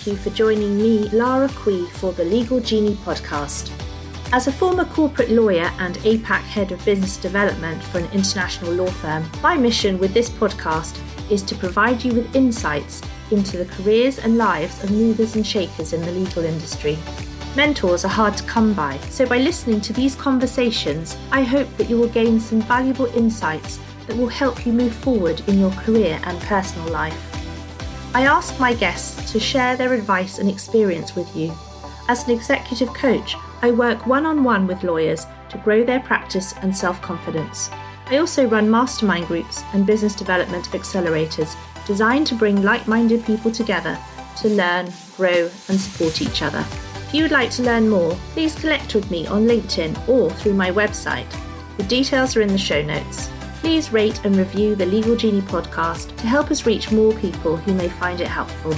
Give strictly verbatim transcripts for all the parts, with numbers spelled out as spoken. thank you for joining me, Lara Quie, for the Legal Genie podcast. As a former corporate lawyer and A PAC head of business development for an international law firm, my mission with this podcast is to provide you with insights into the careers and lives of movers and shakers in the legal industry. Mentors are hard to come by, so by listening to these conversations, I hope that you will gain some valuable insights that will help you move forward in your career and personal life. I ask my guests to share their advice and experience with you. As an executive coach, I work one-on-one with lawyers to grow their practice and self-confidence. I also run mastermind groups and business development accelerators designed to bring like-minded people together to learn, grow, and support each other. If you would like to learn more, please connect with me on LinkedIn or through my website. The details are in the show notes. Please rate and review the Legal Genie podcast to help us reach more people who may find it helpful.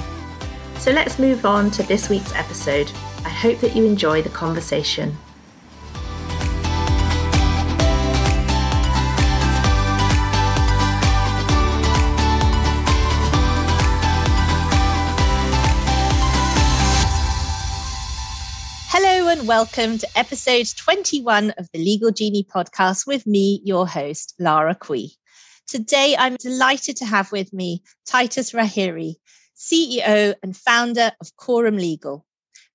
So let's move on to this week's episode. I hope that you enjoy the conversation. Welcome to episode twenty-one of the Legal Genie podcast with me, your host, Lara Quie. Today, I'm delighted to have with me Titus Rahiri, C E O and founder of KorumLegal.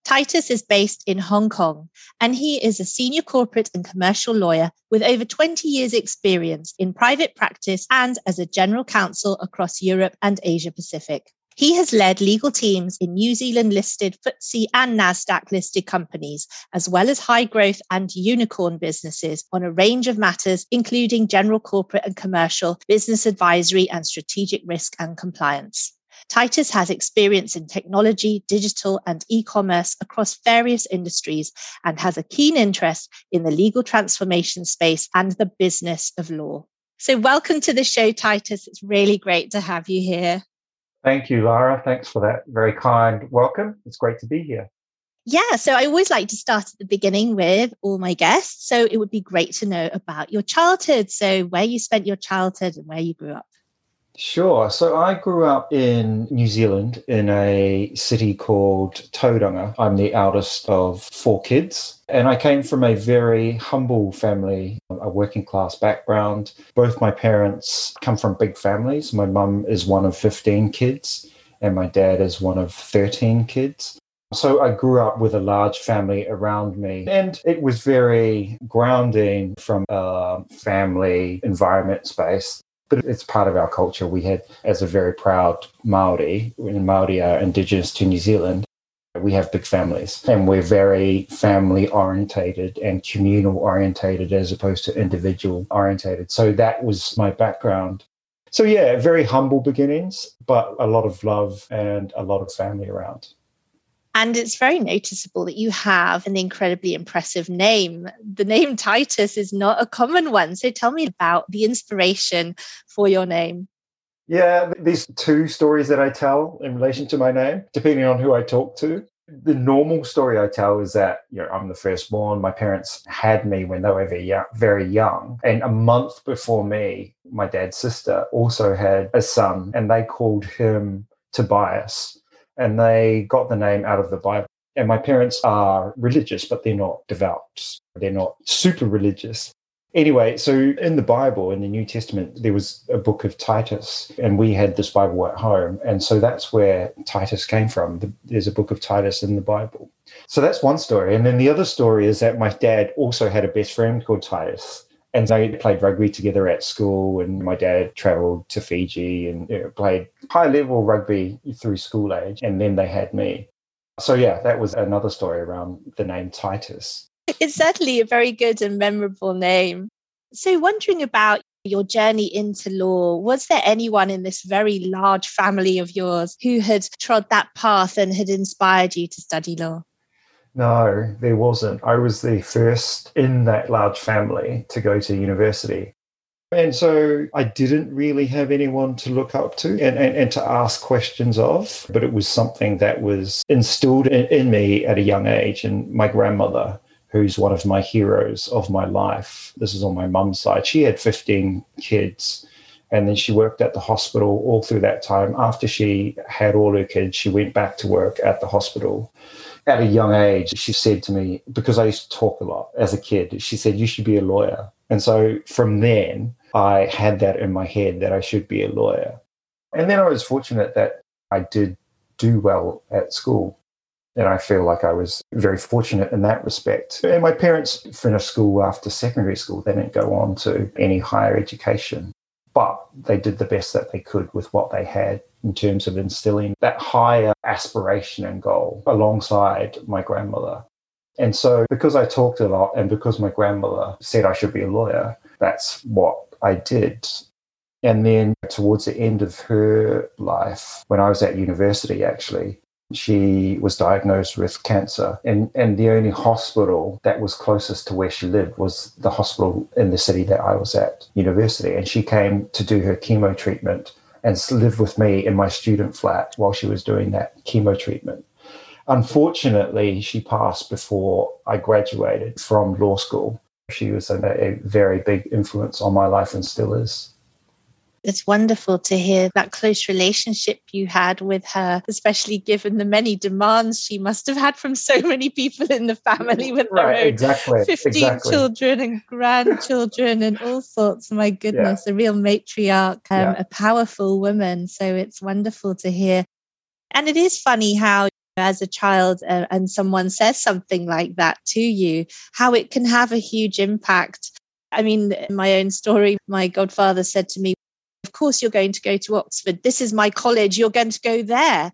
Titus is based in Hong Kong, and he is a senior corporate and commercial lawyer with over twenty years experience in private practice and as a general counsel across Europe and Asia Pacific. He has led legal teams in New Zealand-listed F T S E and NASDAQ-listed companies, as well as high-growth and unicorn businesses on a range of matters, including general corporate and commercial, business advisory and strategic risk and compliance. Titus has experience in technology, digital and e-commerce across various industries and has a keen interest in the legal transformation space and the business of law. So welcome to the show, Titus. It's really great to have you here. Thank you, Lara. Thanks for that very kind welcome. It's great to be here. Yeah, so I always like to start at the beginning with all my guests. So it would be great to know about your childhood. So where you spent your childhood and where you grew up. Sure. So I grew up in New Zealand in a city called Tauranga. I'm the eldest of four kids, and I came from a very humble family, a working class background. Both my parents come from big families. My mum is one of fifteen kids and my dad is one of thirteen kids. So I grew up with a large family around me, and it was very grounding from a family environment space. But it's part of our culture. We had, as a very proud Māori, and Māori are indigenous to New Zealand, we have big families. And we're very family-orientated and communal-orientated as opposed to individual-orientated. So that was my background. So yeah, very humble beginnings, but a lot of love and a lot of family around. And it's very noticeable that you have an incredibly impressive name. The name Titus is not a common one. So tell me about the inspiration for your name. Yeah, there's two stories that I tell in relation to my name, depending on who I talk to. The normal story I tell is that, you know, I'm the firstborn. My parents had me when they were very young. And a month before me, my dad's sister also had a son, and they called him Tobias. And they got the name out of the Bible. And my parents are religious, but they're not devout. They're not super religious. Anyway, so in the Bible, in the New Testament, there was a book of Titus, and we had this Bible at home. And so that's where Titus came from. There's a book of Titus in the Bible. So that's one story. And then the other story is that my dad also had a best friend called Titus. And they played rugby together at school, and my dad travelled to Fiji and, you know, played high-level rugby through school age, and then they had me. So, yeah, that was another story around the name Titus. It's certainly a very good and memorable name. So wondering about your journey into law, was there anyone in this very large family of yours who had trod that path and had inspired you to study law? No, there wasn't. I was the first in that large family to go to university. And so I didn't really have anyone to look up to and, and, and to ask questions of, but it was something that was instilled in, in me at a young age. And my grandmother, who's one of my heroes of my life, this is on my mum's side, she had fifteen kids. And then she worked at the hospital all through that time. After she had all her kids, she went back to work at the hospital. At a young age, she said to me, because I used to talk a lot as a kid, she said, you should be a lawyer. And so from then, I had that in my head that I should be a lawyer. And then I was fortunate that I did do well at school. And I feel like I was very fortunate in that respect. And my parents finished school after secondary school. They didn't go on to any higher education. But they did the best that they could with what they had in terms of instilling that higher aspiration and goal alongside my grandmother. And so because I talked a lot and because my grandmother said I should be a lawyer, that's what I did. And then towards the end of her life, when I was at university, actually, she was diagnosed with cancer. And, and the only hospital that was closest to where she lived was the hospital in the city that I was at university. And she came to do her chemo treatment and lived with me in my student flat while she was doing that chemo treatment. Unfortunately, she passed before I graduated from law school. She was a, a very big influence on my life and still is. It's wonderful to hear that close relationship you had with her, especially given the many demands she must have had from so many people in the family with right, their own exactly, fifteen exactly. children and grandchildren and all sorts. My goodness, yeah. A real matriarch, um, yeah. A powerful woman. So it's wonderful to hear. And it is funny how as a child uh, and someone says something like that to you, how it can have a huge impact. I mean, in my own story, my godfather said to me, of course, you're going to go to Oxford. This is my college. You're going to go there.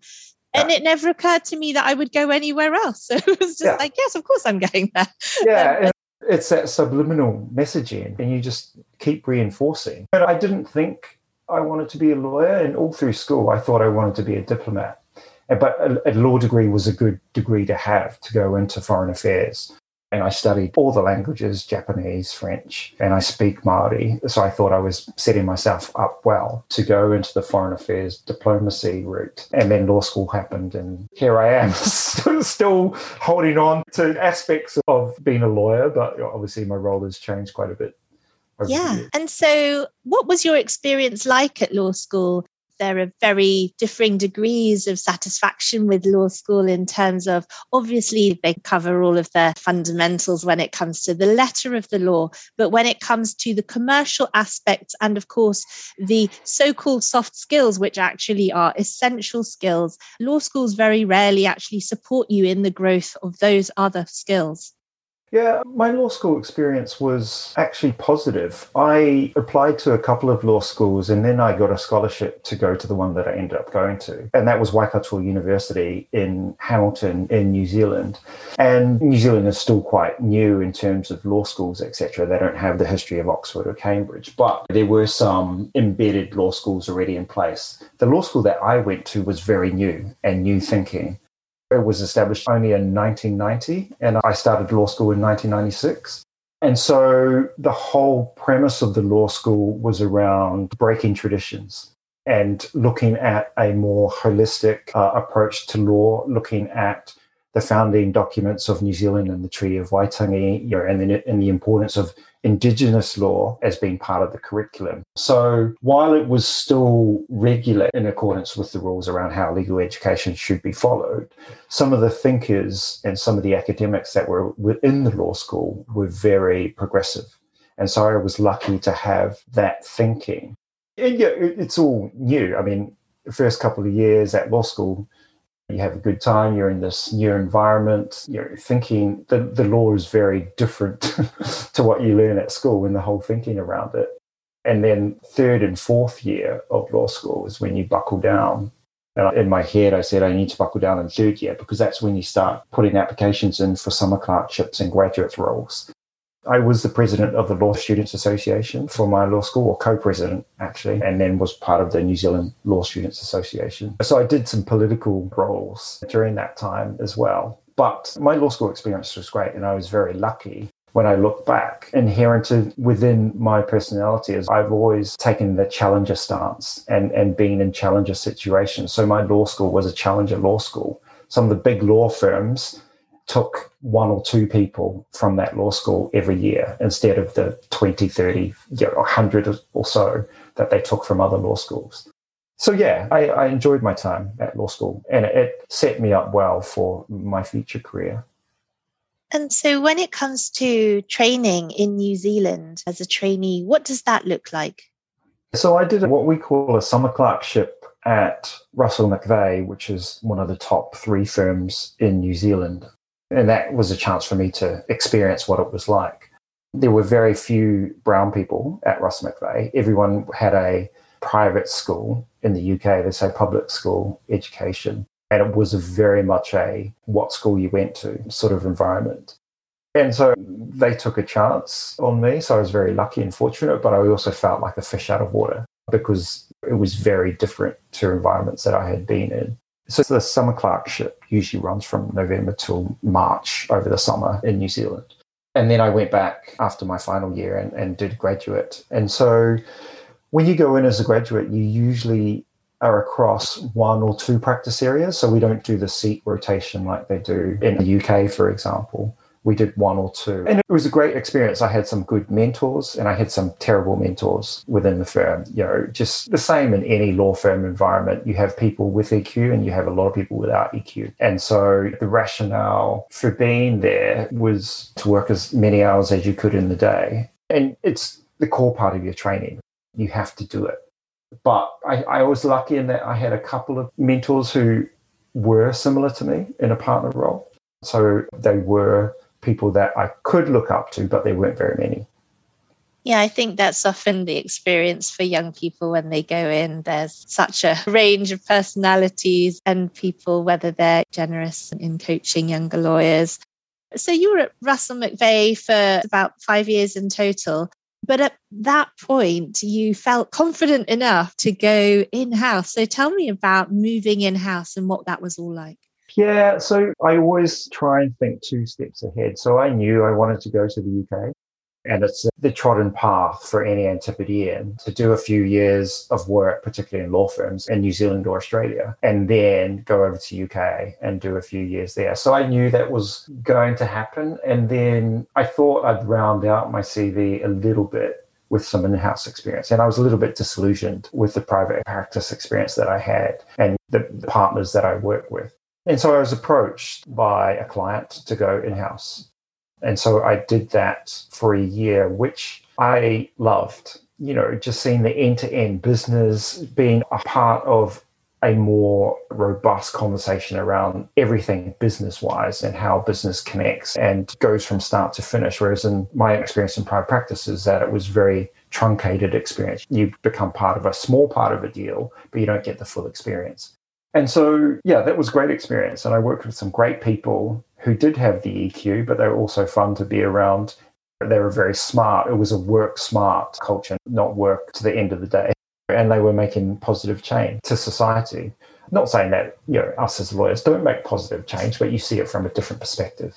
And yeah. It never occurred to me that I would go anywhere else. So it was just yeah. like, yes, of course, I'm going there. Yeah, um, it's that subliminal messaging and you just keep reinforcing. But I didn't think I wanted to be a lawyer. And all through school, I thought I wanted to be a diplomat. But a, a law degree was a good degree to have to go into foreign affairs. And I studied all the languages, Japanese, French, and I speak Māori. So I thought I was setting myself up well to go into the foreign affairs diplomacy route. And then law school happened and here I am still holding on to aspects of being a lawyer. But obviously my role has changed quite a bit. Yeah. And so what was your experience like at law school? There are very differing degrees of satisfaction with law school in terms of, obviously, they cover all of their fundamentals when it comes to the letter of the law. But when it comes to the commercial aspects and, of course, the so-called soft skills, which actually are essential skills, law schools very rarely actually support you in the growth of those other skills. Yeah, my law school experience was actually positive. I applied to a couple of law schools and then I got a scholarship to go to the one that I ended up going to. And that was Waikato University in Hamilton in New Zealand. And New Zealand is still quite new in terms of law schools, et cetera. They don't have the history of Oxford or Cambridge, but there were some embedded law schools already in place. The law school that I went to was very new and new thinking. It was established only in nineteen ninety, and I started law school in nineteen ninety-six. And so the whole premise of the law school was around breaking traditions and looking at a more holistic uh, approach to law, looking at the founding documents of New Zealand and the Treaty of Waitangi, you know, and, the, and the importance of Indigenous law as being part of the curriculum. So while it was still regular in accordance with the rules around how legal education should be followed, some of the thinkers and some of the academics that were within the law school were very progressive. And so I was lucky to have that thinking. And yeah, it's all new. I mean, the first couple of years at law school, you have a good time, you're in this new environment, you're thinking the, the law is very different to what you learn at school and the whole thinking around it. And then third and fourth year of law school is when you buckle down. And in my head, I said, I need to buckle down in third year because that's when you start putting applications in for summer clerkships and graduate roles. I was the president of the Law Students Association for my law school, or co-president, actually, and then was part of the New Zealand Law Students Association. So I did some political roles during that time as well. But my law school experience was great, and I was very lucky. When I look back, inherited within my personality is I've always taken the challenger stance and, and been in challenger situations. So my law school was a challenger law school. Some of the big law firms took one or two people from that law school every year instead of the twenty, thirty, you know, one hundred or so that they took from other law schools. So yeah, I, I enjoyed my time at law school, and it, it set me up well for my future career. And so when it comes to training in New Zealand as a trainee, what does that look like? So I did what we call a summer clerkship at Russell McVeagh, which is one of the top three firms in New Zealand. And that was a chance for me to experience what it was like. There were very few brown people at Russell McVeagh. Everyone had a private school. In the U K, they say public school education. And it was very much a what school you went to sort of environment. And so they took a chance on me. So I was very lucky and fortunate, but I also felt like a fish out of water because it was very different to environments that I had been in. So the summer clerkship usually runs from November till March over the summer in New Zealand. And then I went back after my final year and, and did graduate. And so when you go in as a graduate, you usually are across one or two practice areas. So we don't do the seat rotation like they do in the U K, for example. We did one or two. And it was a great experience. I had some good mentors and I had some terrible mentors within the firm. You know, just the same in any law firm environment. You have people with E Q and you have a lot of people without E Q. And so the rationale for being there was to work as many hours as you could in the day. And it's the core part of your training. You have to do it. But I, I was lucky in that I had a couple of mentors who were similar to me in a partner role. So they were people that I could look up to, but there weren't very many. Yeah, I think that's often the experience for young people when they go in. There's such a range of personalities and people, whether they're generous in coaching younger lawyers. So you were at Russell McVeagh for about five years in total. But at that point, you felt confident enough to go in-house. So tell me about moving in-house and what that was all like. Yeah, so I always try and think two steps ahead. So I knew I wanted to go to the U K. And it's the trodden path for any Antipodean to do a few years of work, particularly in law firms in New Zealand or Australia, and then go over to U K and do a few years there. So I knew that was going to happen. And then I thought I'd round out my C V a little bit with some in-house experience. And I was a little bit disillusioned with the private practice experience that I had and the, the partners that I worked with. And so I was approached by a client to go in-house. And so I did that for a year, which I loved, you know, just seeing the end-to-end business, being a part of a more robust conversation around everything business-wise and how business connects and goes from start to finish. Whereas in my experience in private practice is that it was very truncated experience. You become part of a small part of a deal, but you don't get the full experience. And so, yeah, that was a great experience. And I worked with some great people who did have the E Q, but they were also fun to be around. They were very smart. It was a work smart culture, not work to the end of the day. And they were making positive change to society. Not saying that, you know, us as lawyers don't make positive change, but you see it from a different perspective.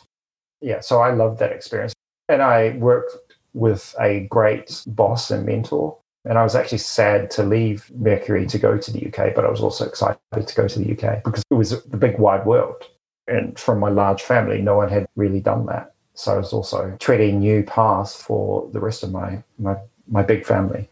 Yeah, so I loved that experience. And I worked with a great boss and mentor. And I was actually sad to leave Mercury to go to the U K, but I was also excited to go to the U K because it was the big wide world. And from my large family, no one had really done that. So I was also treading new paths for the rest of my, my, my big family.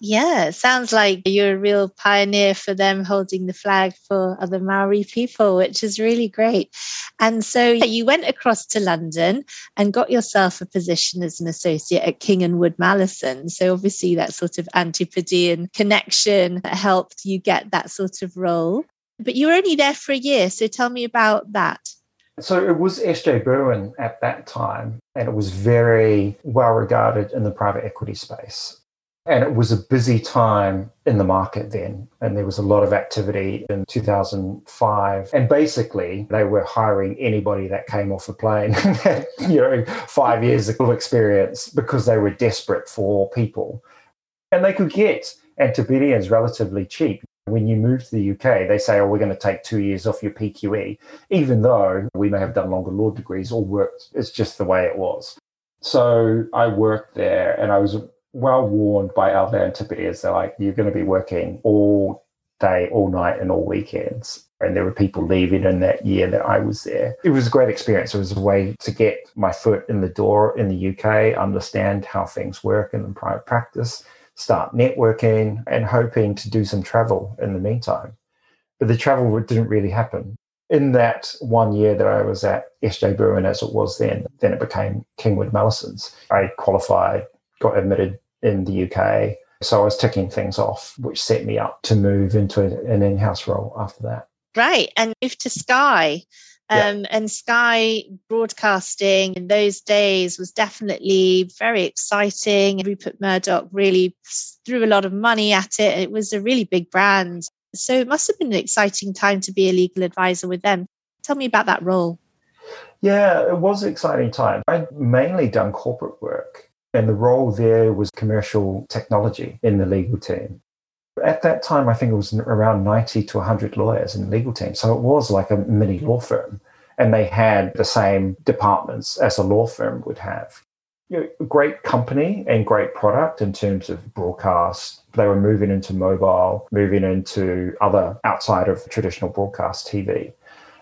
Yeah, it sounds like you're a real pioneer for them, holding the flag for other Maori people, which is really great. And so you went across to London and got yourself a position as an associate at King and Wood Mallesons. So obviously that sort of Antipodean connection helped you get that sort of role. But you were only there for a year, so tell me about that. So it was S J Berwin at that time, and it was very well regarded in the private equity space. And it was a busy time in the market then. And there was a lot of activity in two thousand five. And basically, they were hiring anybody that came off a plane, that, you know, five years of experience because they were desperate for people. And they could get Antipodeans relatively cheap. When you move to the U K, they say, oh, we're going to take two years off your P Q E, even though we may have done longer law degrees or worked. It's just the way it was. So I worked there and I was well warned by other Antipodeans. They're like, you're going to be working all day, all night, and all weekends. And there were people leaving in that year that I was there. It was a great experience. It was a way to get my foot in the door in the U K, understand how things work in private practice, start networking and hoping to do some travel in the meantime. But the travel didn't really happen. In that one year that I was at S J Berwin, as it was then, then it became Kingwood Mallesons. I qualified, got admitted in the U K. So I was ticking things off, which set me up to move into an in-house role after that. Great. And moved to Sky. Um, yeah. And Sky Broadcasting in those days was definitely very exciting. Rupert Murdoch really threw a lot of money at it. It was a really big brand. So it must have been an exciting time to be a legal advisor with them. Tell me about that role. Yeah, it was an exciting time. I'd mainly done corporate work. And the role there was commercial technology in the legal team. At that time, I think it was around ninety to one hundred lawyers in the legal team. So it was like a mini law firm. And they had the same departments as a law firm would have. You know, great company and great product in terms of broadcast. They were moving into mobile, moving into other outside of traditional broadcast T V.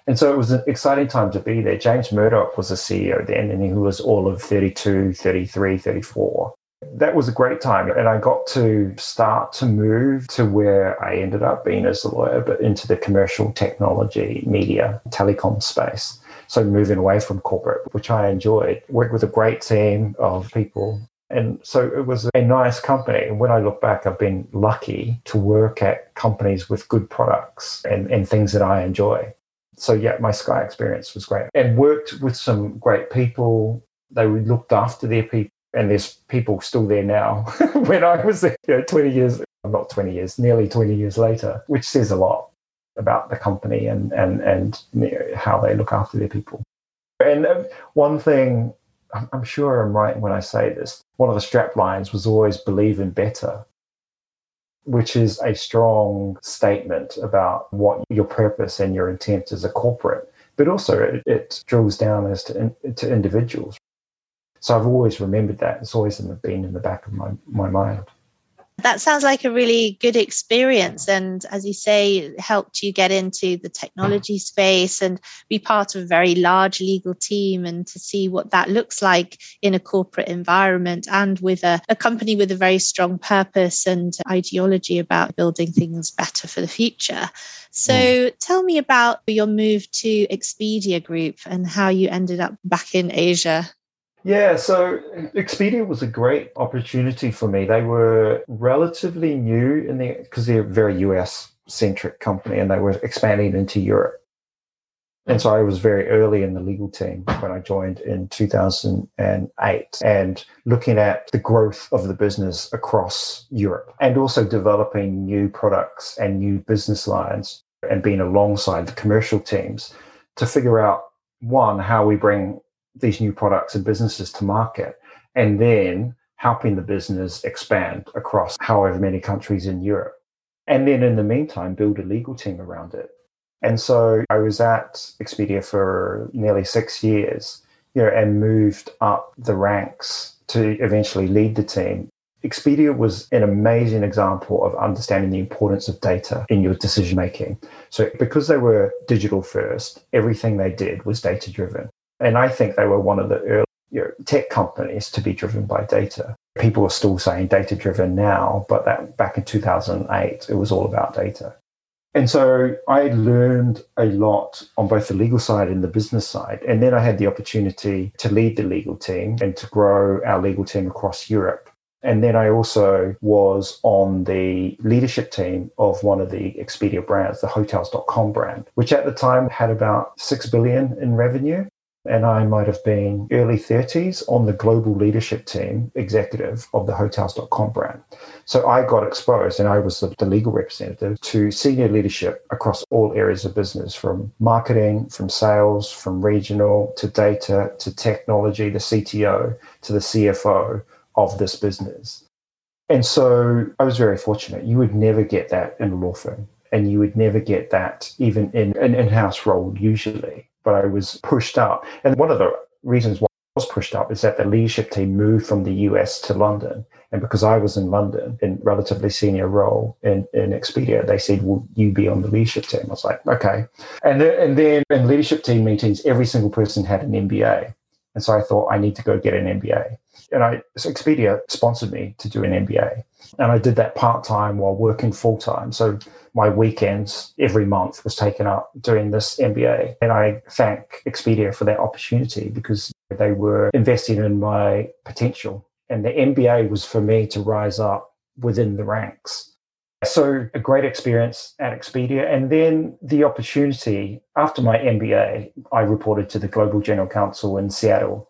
And so it was an exciting time to be there. James Murdoch was the C E O then, and he was all of thirty-two, thirty-three, thirty-four. That was a great time. And I got to start to move to where I ended up being as a lawyer, but into the commercial technology, media, telecom space. So moving away from corporate, which I enjoyed, worked with a great team of people. And so it was a nice company. And when I look back, I've been lucky to work at companies with good products and, and things that I enjoy. So yeah, my Sky experience was great and worked with some great people. They looked after their people, and there's people still there now. When I was there, you know, twenty years, not twenty years, nearly twenty years later, which says a lot about the company and, and, and you know, how they look after their people. And one thing, I'm sure I'm right when I say this, one of the strap lines was always believe in better, which is a strong statement about what your purpose and your intent as a corporate, but also it, it drills down as to, in, to individuals. So I've always remembered that. It's always been in the back of my, my mind. That sounds like a really good experience. And as you say, it helped you get into the technology space and be part of a very large legal team and to see what that looks like in a corporate environment and with a, a company with a very strong purpose and ideology about building things better for the future. So yeah. Tell me about your move to Expedia Group and how you ended up back in Asia. Yeah, so Expedia was a great opportunity for me. They were relatively new in the because they're a very U S-centric company and they were expanding into Europe. And so I was very early in the legal team when I joined in two thousand eight and looking at the growth of the business across Europe and also developing new products and new business lines and being alongside the commercial teams to figure out, one, how we bring these new products and businesses to market, and then helping the business expand across however many countries in Europe. And then in the meantime, build a legal team around it. And so I was at Expedia for nearly six years, you know, and moved up the ranks to eventually lead the team. Expedia was an amazing example of understanding the importance of data in your decision-making. So because they were digital first, everything they did was data-driven. And I think they were one of the early you know, tech companies to be driven by data. People are still saying data-driven now, but that back in two thousand eight, it was all about data. And so I learned a lot on both the legal side and the business side. And then I had the opportunity to lead the legal team and to grow our legal team across Europe. And then I also was on the leadership team of one of the Expedia brands, the Hotels dot com brand, which at the time had about six billion dollars in revenue. And I might have been early thirties on the global leadership team executive of the Hotels dot com brand. So I got exposed and I was the, the legal representative to senior leadership across all areas of business, from marketing, from sales, from regional to data, to technology, the C T O, to the C F O of this business. And so I was very fortunate. You would never get that in a law firm, and you would never get that even in an in-house role usually. But I was pushed up. And one of the reasons why I was pushed up is that the leadership team moved from the U S to London. And because I was in London in relatively senior role in, in Expedia, they said, will you be on the leadership team? I was like, okay. And then, and then in leadership team meetings, every single person had an M B A. And so I thought, I need to go get an M B A. And I, so Expedia sponsored me to do an M B A. And I did that part-time while working full-time. So my weekends every month was taken up doing this M B A. And I thank Expedia for that opportunity because they were investing in my potential. And the M B A was for me to rise up within the ranks. So a great experience at Expedia. And then the opportunity, after my M B A, I reported to the Global General Counsel in Seattle.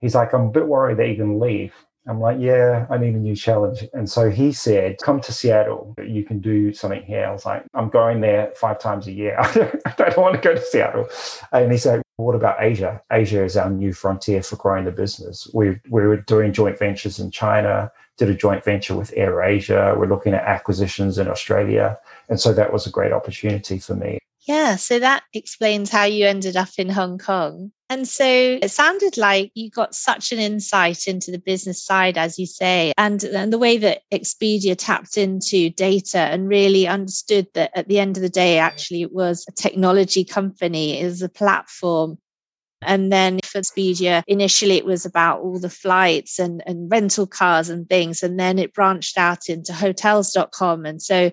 He's like, I'm a bit worried that you can leave. I'm like, yeah, I need a new challenge. And so he said, come to Seattle. You can do something here. I was like, I'm going there five times a year. I don't, I don't want to go to Seattle. And he said, what about Asia? Asia is our new frontier for growing the business. We, we were doing joint ventures in China, did a joint venture with Air Asia. We're looking at acquisitions in Australia. And so that was a great opportunity for me. Yeah, so that explains how you ended up in Hong Kong. And so it sounded like you got such an insight into the business side, as you say, and, and the way that Expedia tapped into data and really understood that at the end of the day, actually, it was a technology company, it was a platform. And then for Expedia, initially it was about all the flights and, and rental cars and things. And then it branched out into hotels dot com. And so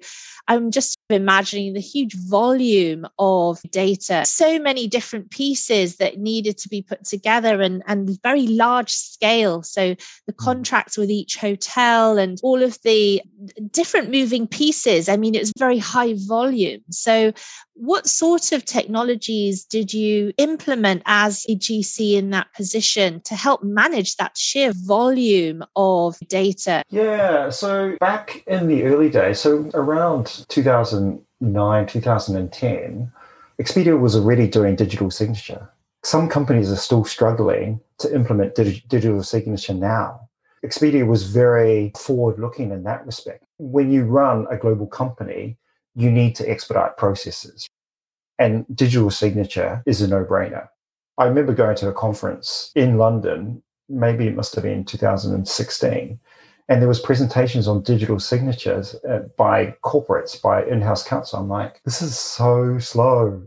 I'm just imagining the huge volume of data, so many different pieces that needed to be put together and, and very large scale. So the contracts with each hotel and all of the different moving pieces. I mean, it was very high volume. So what sort of technologies did you implement as a G C in that position to help manage that sheer volume of data? Yeah, so back in the early days, so around two thousand nine, two thousand ten, Expedia was already doing digital signature. Some companies are still struggling to implement dig- digital signature now. Expedia was very forward-looking in that respect. When you run a global company, you need to expedite processes. And digital signature is a no-brainer. I remember going to a conference in London, maybe it must have been two thousand sixteen, and there was presentations on digital signatures by corporates, by in-house counsel. I'm like, this is so slow.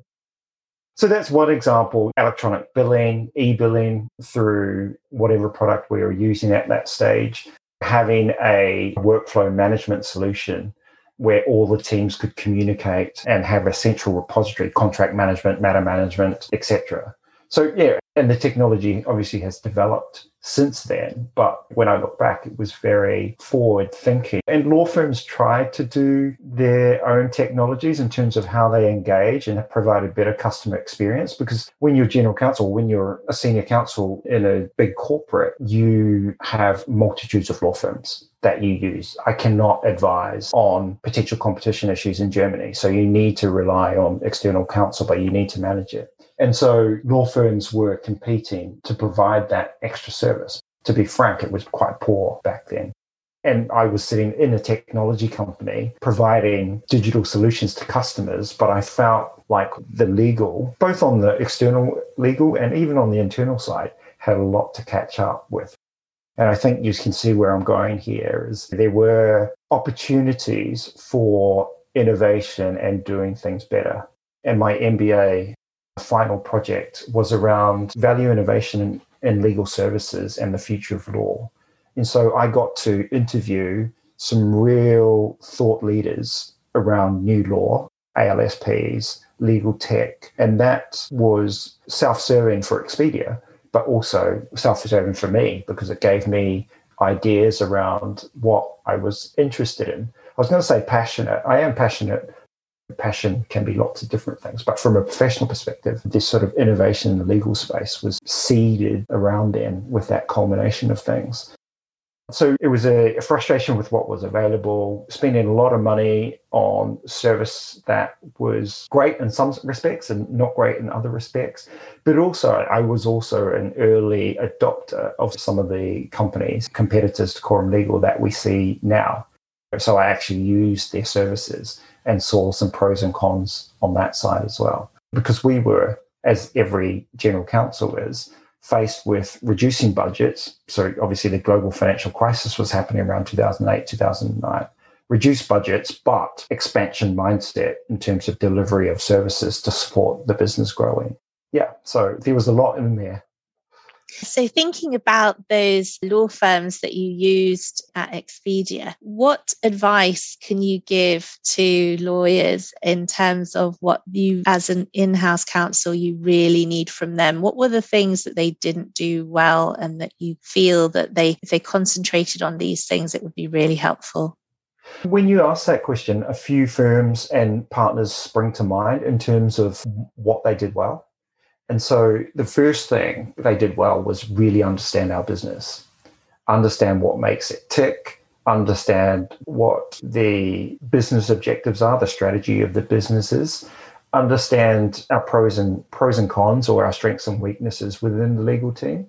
So that's one example, electronic billing, e-billing through whatever product we were using at that stage, having a workflow management solution where all the teams could communicate and have a central repository, contract management, matter management, et cetera. So, yeah, and the technology obviously has developed since then. But when I look back, it was very forward thinking. And law firms tried to do their own technologies in terms of how they engage and have provided better customer experience. Because when you're general counsel, when you're a senior counsel in a big corporate, you have multitudes of law firms that you use. I cannot advise on potential competition issues in Germany. So you need to rely on external counsel, but you need to manage it. And so law firms were competing to provide that extra service. To be frank, it was quite poor back then. And I was sitting in a technology company providing digital solutions to customers, but I felt like the legal, both on the external legal and even on the internal side, had a lot to catch up with. And I think you can see where I'm going here is there were opportunities for innovation and doing things better. And my M B A final project was around value innovation in legal services and the future of law. And so I got to interview some real thought leaders around new law, A L S Ps, legal tech. And that was self-serving for Expedia, but also self-serving for me because it gave me ideas around what I was interested in. I was going to say passionate. I am passionate. Passion can be lots of different things. But from a professional perspective, this sort of innovation in the legal space was seeded around then with that culmination of things. So it was a frustration with what was available, spending a lot of money on service that was great in some respects and not great in other respects. But also, I was also an early adopter of some of the companies, competitors to KorumLegal that we see now. So I actually used their services and saw some pros and cons on that side as well. Because we were, as every general counsel is, faced with reducing budgets. So obviously the global financial crisis was happening around two thousand eight, two thousand nine. Reduced budgets, but expansion mindset in terms of delivery of services to support the business growing. Yeah, so there was a lot in there. So thinking about those law firms that you used at Expedia, what advice can you give to lawyers in terms of what you, as an in-house counsel, you really need from them? What were the things that they didn't do well and that you feel that they, if they concentrated on these things, it would be really helpful? When you ask that question, a few firms and partners spring to mind in terms of what they did well. And so the first thing they did well was really understand our business, understand what makes it tick, understand what the business objectives are, the strategy of the businesses, understand our pros and pros and cons or our strengths and weaknesses within the legal team.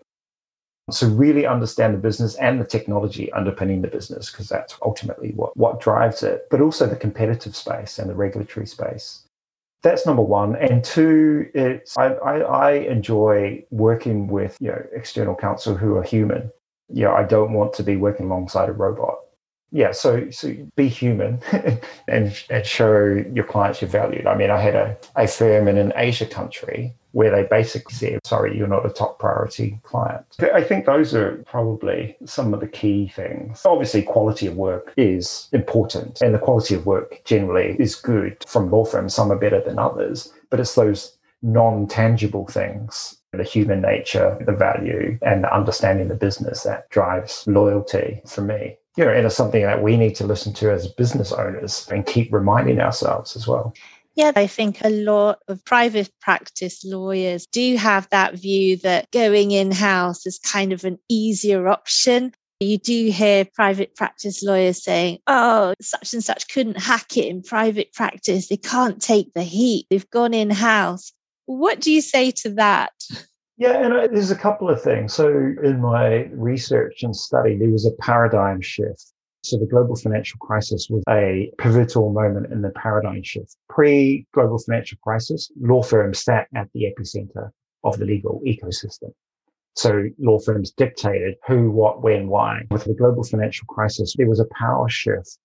So really understand the business and the technology underpinning the business, because that's ultimately what, what drives it, but also the competitive space and the regulatory space. That's number one. And two, it's I, I, I enjoy working with you know external counsel who are human. You know, I don't want to be working alongside a robot. Yeah, so so be human and, and show your clients you're valued. I mean, I had a, a firm in an Asia country where they basically said, sorry, you're not a top priority client. I think those are probably some of the key things. Obviously, quality of work is important, and the quality of work generally is good from law firms. Some are better than others, but it's those non-tangible things, the human nature, the value, and the understanding the business that drives loyalty for me. You know, and it's something that we need to listen to as business owners and keep reminding ourselves as well. Yeah, I think a lot of private practice lawyers do have that view that going in-house is kind of an easier option. You do hear private practice lawyers saying, oh, such and such couldn't hack it in private practice. They can't take the heat. They've gone in-house. What do you say to that? Yeah, and I, there's a couple of things. So in my research and study, there was a paradigm shift. So the global financial crisis was a pivotal moment in the paradigm shift. Pre-global financial crisis, law firms sat at the epicenter of the legal ecosystem. So law firms dictated who, what, when, why. With the global financial crisis, there was a power shift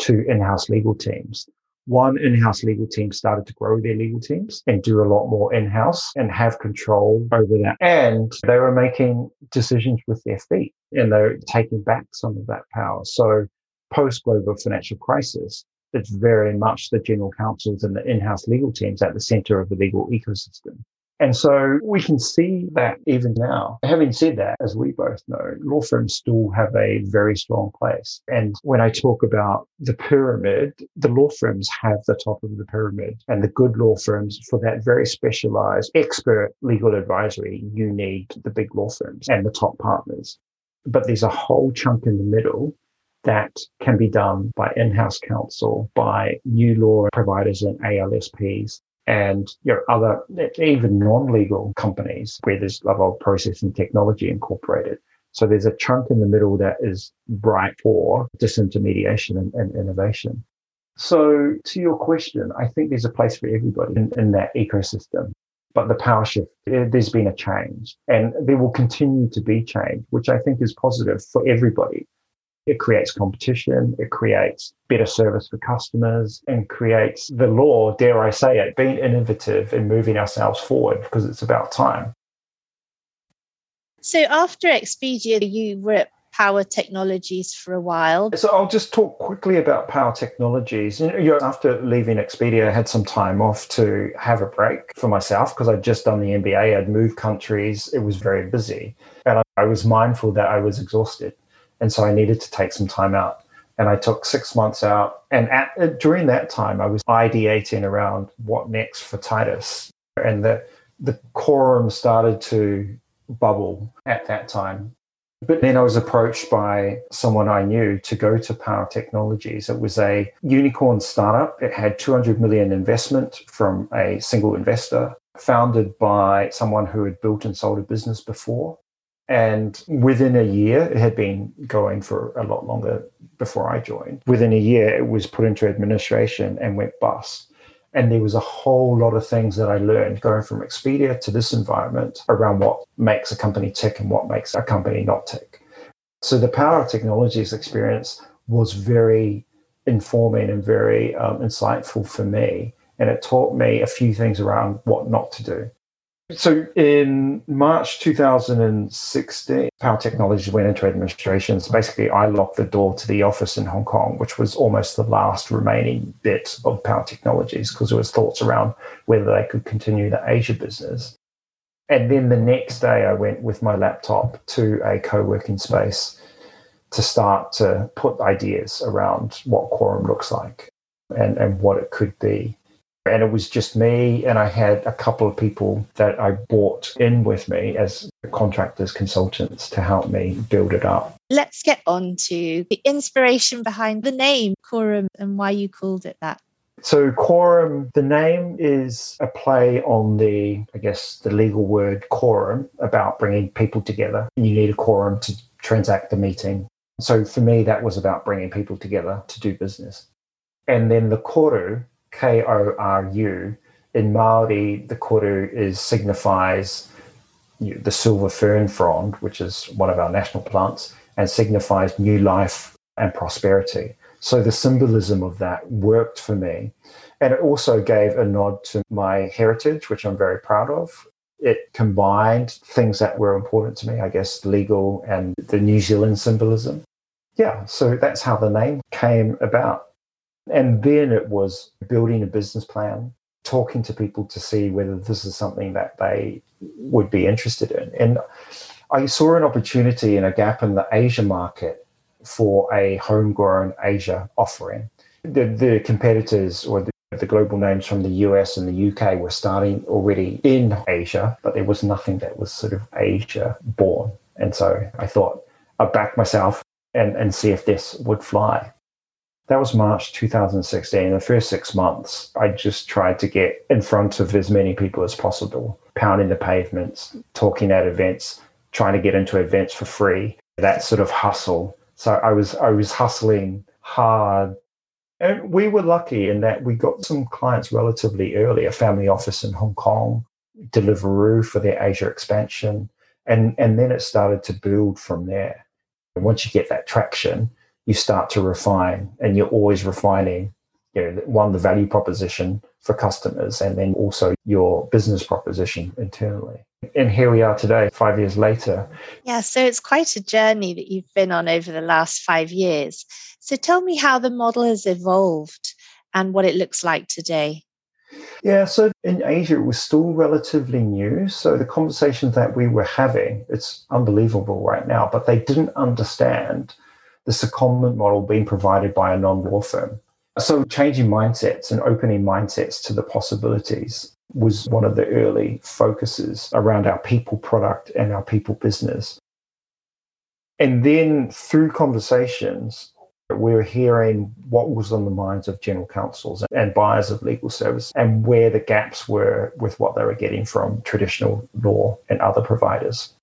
to in-house legal teams. One, in-house legal team started to grow their legal teams and do a lot more in-house and have control over that. And they were making decisions with their feet, and they're taking back some of that power. So post-global financial crisis, it's very much the general counsels and the in-house legal teams at the center of the legal ecosystem. And so we can see that even now. Having said that, as we both know, law firms still have a very strong place. And when I talk about the pyramid, the law firms have the top of the pyramid, and the good law firms, for that very specialized expert legal advisory, you need the big law firms and the top partners. But there's a whole chunk in the middle that can be done by in-house counsel, by new law providers and A L S Ps. And you know, other, even non-legal companies where there's a lot of process and technology incorporated. So there's a chunk in the middle that is ripe for disintermediation and, and innovation. So to your question, I think there's a place for everybody in, in that ecosystem. But the power shift, there's been a change, and there will continue to be change, which I think is positive for everybody. It creates competition, it creates better service for customers, and creates the law, dare I say it, being innovative and moving ourselves forward, because it's about time. So after Expedia, you were at Pure Technologies for a while. So I'll just talk quickly about Pure Technologies. You know, after leaving Expedia, I had some time off to have a break for myself because I'd just done the M B A. I'd moved countries. It was very busy. And I was mindful that I was exhausted. And so I needed to take some time out. And I took six months out. And at, during that time, I was ideating around what next for Titus. And the, the Korum started to bubble at that time. But then I was approached by someone I knew to go to Pure Technologies. It was a unicorn startup. It had two hundred million investment from a single investor, founded by someone who had built and sold a business before. And within a year, it had been going for a lot longer before I joined. Within a year, it was put into administration and went bust. And there was a whole lot of things that I learned going from Expedia to this environment around what makes a company tick and what makes a company not tick. So the Power of Technologies experience was very informing and very um, insightful for me. And it taught me a few things around what not to do. So in March two thousand sixteen, Pure Technologies went into administration. So basically, I locked the door to the office in Hong Kong, which was almost the last remaining bit of Pure Technologies, because there was thoughts around whether they could continue the Asia business. And then the next day, I went with my laptop to a co-working space to start to put ideas around what Quorum looks like and, and what it could be. And it was just me, and I had a couple of people that I brought in with me as contractors, consultants to help me build it up. Let's get on to the inspiration behind the name Quorum and why you called it that. So Quorum, the name is a play on the, I guess, the legal word quorum, about bringing people together. You need a quorum to transact the meeting. So for me, that was about bringing people together to do business. And then the koru, K O R U, in Māori, the koru is, signifies you know, the silver fern frond, which is one of our national plants, and signifies new life and prosperity. So the symbolism of that worked for me. And it also gave a nod to my heritage, which I'm very proud of. It combined things that were important to me, I guess, legal and the New Zealand symbolism. Yeah, so that's how the name came about. And then it was building a business plan, talking to people to see whether this is something that they would be interested in. And I saw an opportunity and a gap in the Asia market for a homegrown Asia offering. The, the competitors or the, the global names from the U S and the U K were starting already in Asia, but there was nothing that was sort of Asia born. And so I thought I'd back myself and, and see if this would fly. That was March two thousand sixteen. The first six months, I just tried to get in front of as many people as possible, pounding the pavements, talking at events, trying to get into events for free, that sort of hustle. So I was I was hustling hard. And we were lucky in that we got some clients relatively early, a family office in Hong Kong, Deliveroo for their Asia expansion. And, and then it started to build from there. And once you get that traction, you start to refine, and you're always refining, you know, one, the value proposition for customers, and then also your business proposition internally. And here we are today, five years later. Yeah, so it's quite a journey that you've been on over the last five years. So tell me how the model has evolved and what it looks like today. Yeah, so in Asia, it was still relatively new. So the conversations that we were having, it's unbelievable right now, but they didn't understand the secondment model being provided by a non-law firm. So changing mindsets and opening mindsets to the possibilities was one of the early focuses around our people product and our people business. And then through conversations, we were hearing what was on the minds of general counsels and buyers of legal service, and where the gaps were with what they were getting from traditional law and other providers.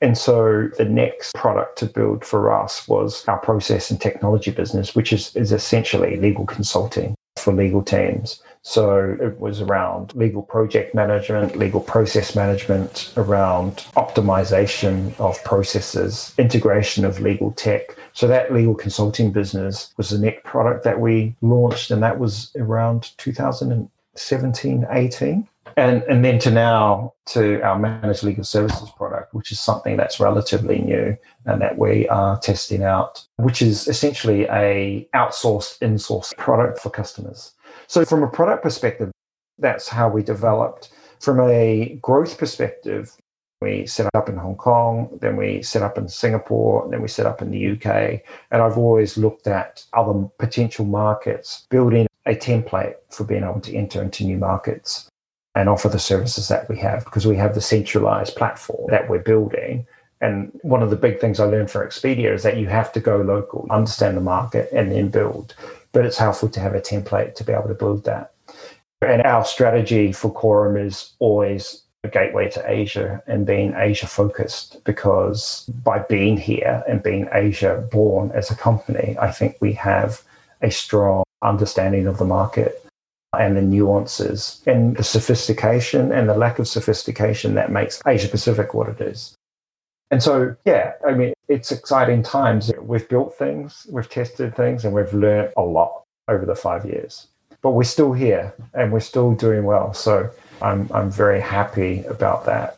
And so the next product to build for us was our process and technology business, which is, is essentially legal consulting for legal teams. So it was around legal project management, legal process management, around optimization of processes, integration of legal tech. So that legal consulting business was the next product that we launched, and that was around two thousand seventeen, eighteen. And and then to now, to our managed legal services product, which is something that's relatively new and that we are testing out, which is essentially a outsourced, insourced product for customers. So from a product perspective, that's how we developed. From a growth perspective, we set up in Hong Kong, then we set up in Singapore, and then we set up in the U K. And I've always looked at other potential markets, building a template for being able to enter into new markets and offer the services that we have, because we have the centralized platform that we're building. And one of the big things I learned from Expedia is that you have to go local, understand the market, and then build. But it's helpful to have a template to be able to build that. And our strategy for Quorum is always a gateway to Asia and being Asia-focused, because by being here and being Asia-born as a company, I think we have a strong understanding of the market and the nuances and the sophistication and the lack of sophistication that makes Asia Pacific what it is. And so, yeah, I mean, it's exciting times. We've built things, we've tested things, and we've learned a lot over the five years. But we're still here and we're still doing well. So I'm I'm very happy about that.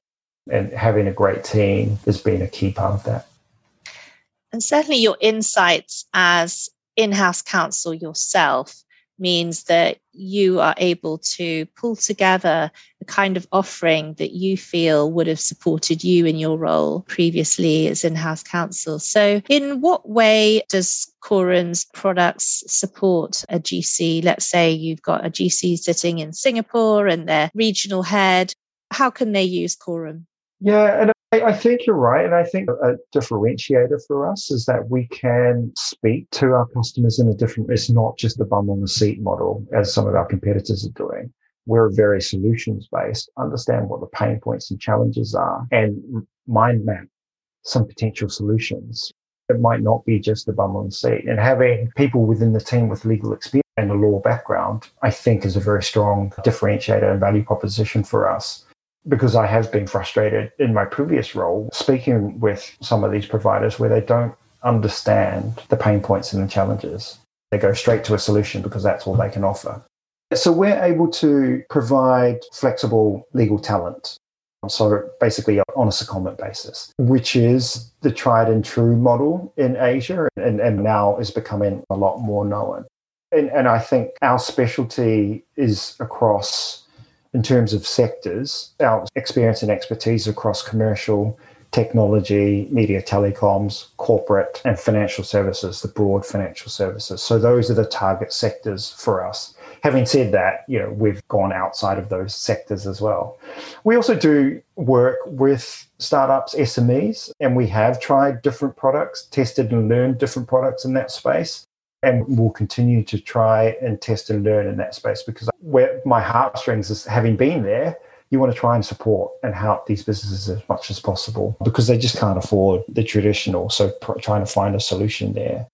And having a great team has been a key part of that. And certainly your insights as in-house counsel yourself means that you are able to pull together the kind of offering that you feel would have supported you in your role previously as in-house counsel. So in what way does Korum's products support a G C? Let's say you've got a G C sitting in Singapore and their regional head. How can they use Korum? Yeah, and I, I think you're right. And I think a differentiator for us is that we can speak to our customers in a different way. It's not just the bum on the seat model, as some of our competitors are doing. We're very solutions-based, understand what the pain points and challenges are, and mind map some potential solutions. It might not be just the bum on the seat. And having people within the team with legal experience and a law background, I think, is a very strong differentiator and value proposition for us. Because I have been frustrated in my previous role speaking with some of these providers where they don't understand the pain points and the challenges. They go straight to a solution because that's all they can offer. So we're able to provide flexible legal talent. So basically on a secondment basis, which is the tried and true model in Asia and, and now is becoming a lot more known. And, and I think our specialty is across, in terms of sectors, our experience and expertise across commercial, technology, media, telecoms, corporate, and financial services, the broad financial services. So those are the target sectors for us. Having said that, you know, we've gone outside of those sectors as well. We also do work with startups, S M Es, and we have tried different products, tested and learned different products in that space. And we'll continue to try and test and learn in that space because where my heartstrings is having been there, you want to try and support and help these businesses as much as possible because they just can't afford the traditional. So pr- trying to find a solution there.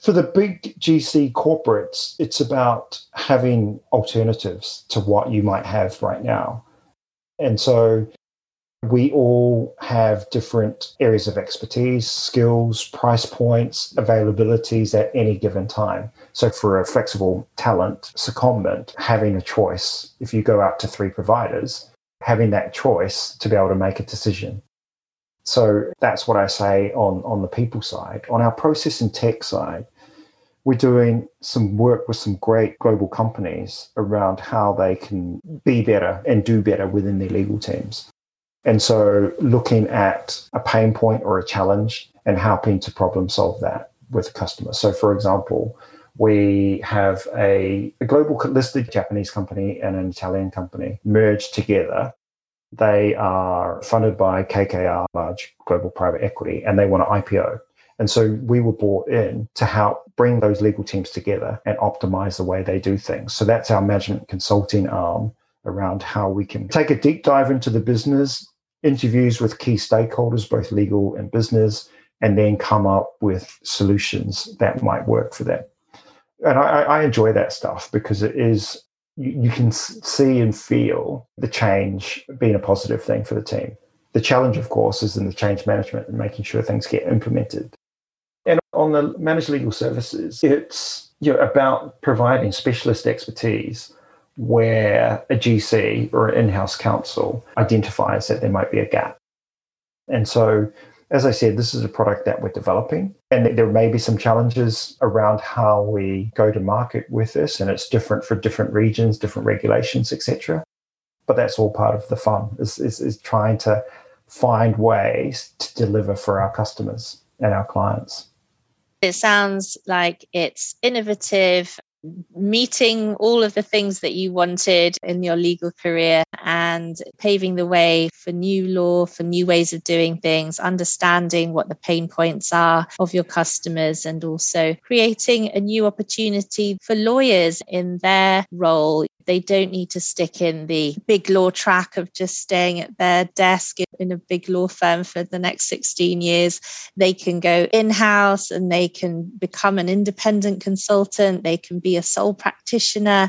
For the big G C corporates, it's about having alternatives to what you might have right now. And so we all have different areas of expertise, skills, price points, availabilities at any given time. So for a flexible talent secondment, having a choice, if you go out to three providers, having that choice to be able to make a decision. So that's what I say on, on the people side. On our process and tech side, we're doing some work with some great global companies around how they can be better and do better within their legal teams. And so looking at a pain point or a challenge and helping to problem solve that with customers. So, for example, we have a, a global listed Japanese company and an Italian company merged together. They are funded by K K R, large global private equity, and they want to I P O. And so we were brought in to help bring those legal teams together and optimize the way they do things. So that's our management consulting arm around how we can take a deep dive into the business, interviews with key stakeholders, both legal and business, and then come up with solutions that might work for them. And I, I enjoy that stuff because it is, you, you can see and feel the change being a positive thing for the team. The challenge, of course, is in the change management and making sure things get implemented. And on the managed legal services, it's you know, about providing specialist expertise where a G C or an in-house counsel identifies that there might be a gap. And so, as I said, this is a product that we're developing, and there may be some challenges around how we go to market with this, and it's different for different regions, different regulations, et cetera. But that's all part of the fun, is, is, is trying to find ways to deliver for our customers and our clients. It sounds like it's innovative, meeting all of the things that you wanted in your legal career and paving the way for new law, for new ways of doing things, understanding what the pain points are of your customers, and also creating a new opportunity for lawyers in their role. They don't need to stick in the big law track of just staying at their desk in a big law firm for the next sixteen years. They can go in-house and they can become an independent consultant. They can be a sole practitioner.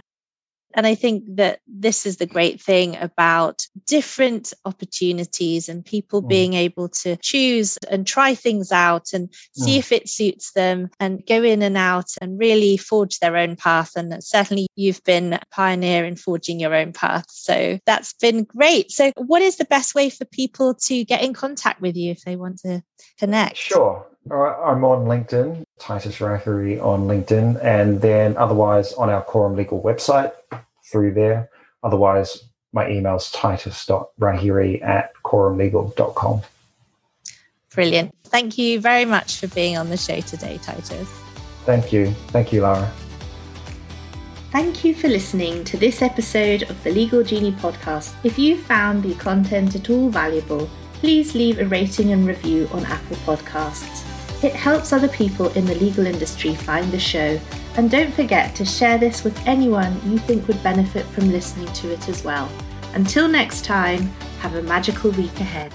And I think that this is the great thing about different opportunities and people mm. being able to choose and try things out and see mm. if it suits them and go in and out and really forge their own path. And certainly you've been a pioneer in forging your own path. So that's been great. So what is the best way for people to get in contact with you if they want to connect? Sure. I'm on LinkedIn, Titus Rahiri on LinkedIn, and then otherwise on our KorumLegal website through there. Otherwise, my email's titus dot rahiri at korumlegal dot com. Brilliant. Thank you very much for being on the show today, Titus. Thank you. Thank you, Lara. Thank you for listening to this episode of the Legal Genie podcast. If you found the content at all valuable, please leave a rating and review on Apple Podcasts. It helps other people in the legal industry find the show. And don't forget to share this with anyone you think would benefit from listening to it as well. Until next time, have a magical week ahead.